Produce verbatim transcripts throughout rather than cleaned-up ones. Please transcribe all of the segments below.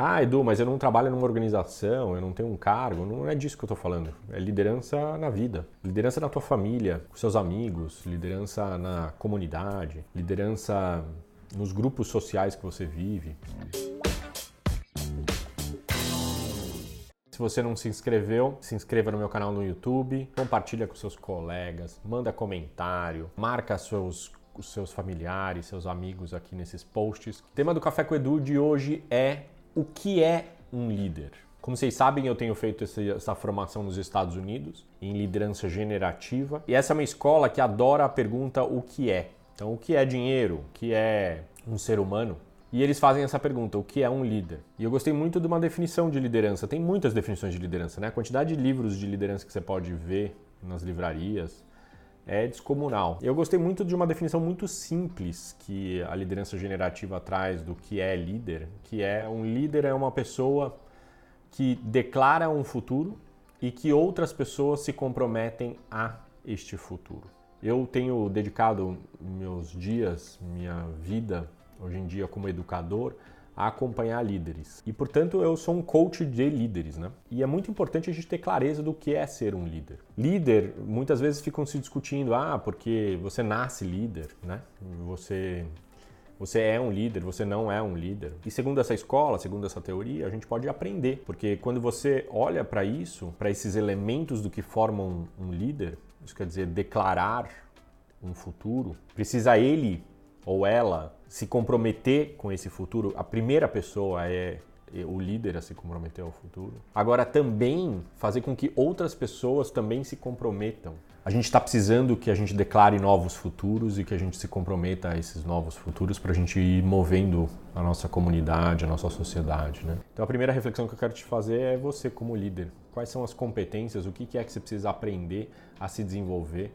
Ah, Edu, mas eu não trabalho numa organização, eu não tenho um cargo. Não é disso que eu estou falando. É liderança na vida. Liderança na tua família, com seus amigos, liderança na comunidade, liderança nos grupos sociais que você vive. Se você não se inscreveu, se inscreva no meu canal no YouTube, compartilha com seus colegas, manda comentário, marca seus, os seus familiares, seus amigos aqui nesses posts. O tema do Café com Edu de hoje é: o que é um líder? Como vocês sabem, eu tenho feito essa formação nos Estados Unidos, em liderança generativa, e essa é uma escola que adora a pergunta o que é. Então, o que é dinheiro? O que é um ser humano? E eles fazem essa pergunta, o que é um líder? E eu gostei muito de uma definição de liderança. Tem muitas definições de liderança, né? A quantidade de livros de liderança que você pode ver nas livrarias é descomunal. Eu gostei muito de uma definição muito simples que a liderança generativa traz do que é líder, que é um líder é uma pessoa que declara um futuro e que outras pessoas se comprometem a este futuro. Eu tenho dedicado meus dias, minha vida, hoje em dia como educador, a acompanhar líderes. E, portanto, eu sou um coach de líderes, né? E é muito importante a gente ter clareza do que é ser um líder. Líder, muitas vezes ficam se discutindo, ah, porque você nasce líder, né? Você, você é um líder, você não é um líder. E segundo essa escola, segundo essa teoria, a gente pode aprender. Porque quando você olha para isso, para esses elementos do que formam um líder, isso quer dizer declarar um futuro, precisa ele ou ela se comprometer com esse futuro. A primeira pessoa é o líder a se comprometer ao futuro. Agora, também fazer com que outras pessoas também se comprometam. A gente está precisando que a gente declare novos futuros e que a gente se comprometa a esses novos futuros para a gente ir movendo a nossa comunidade, a nossa sociedade, né? Então, a primeira reflexão que eu quero te fazer é você como líder. Quais são as competências, o que é que você precisa aprender a se desenvolver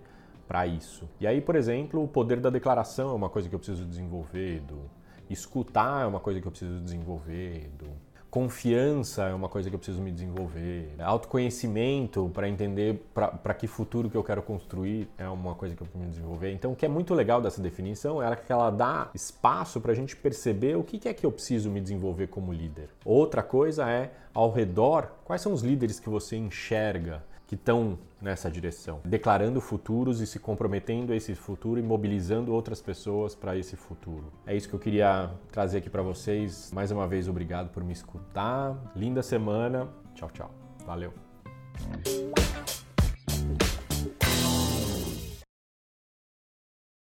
para isso. E aí, por exemplo, o poder da declaração é uma coisa que eu preciso desenvolver, do escutar é uma coisa que eu preciso desenvolver, do confiança é uma coisa que eu preciso me desenvolver, autoconhecimento para entender para que futuro que eu quero construir é uma coisa que eu preciso me desenvolver. Então, o que é muito legal dessa definição é que ela dá espaço para a gente perceber o que é que eu preciso me desenvolver como líder. Outra coisa é, ao redor, quais são os líderes que você enxerga que estão nessa direção, declarando futuros e se comprometendo a esse futuro e mobilizando outras pessoas para esse futuro. É isso que eu queria trazer aqui para vocês. Mais uma vez, obrigado por me escutar. Linda semana. Tchau, tchau. Valeu.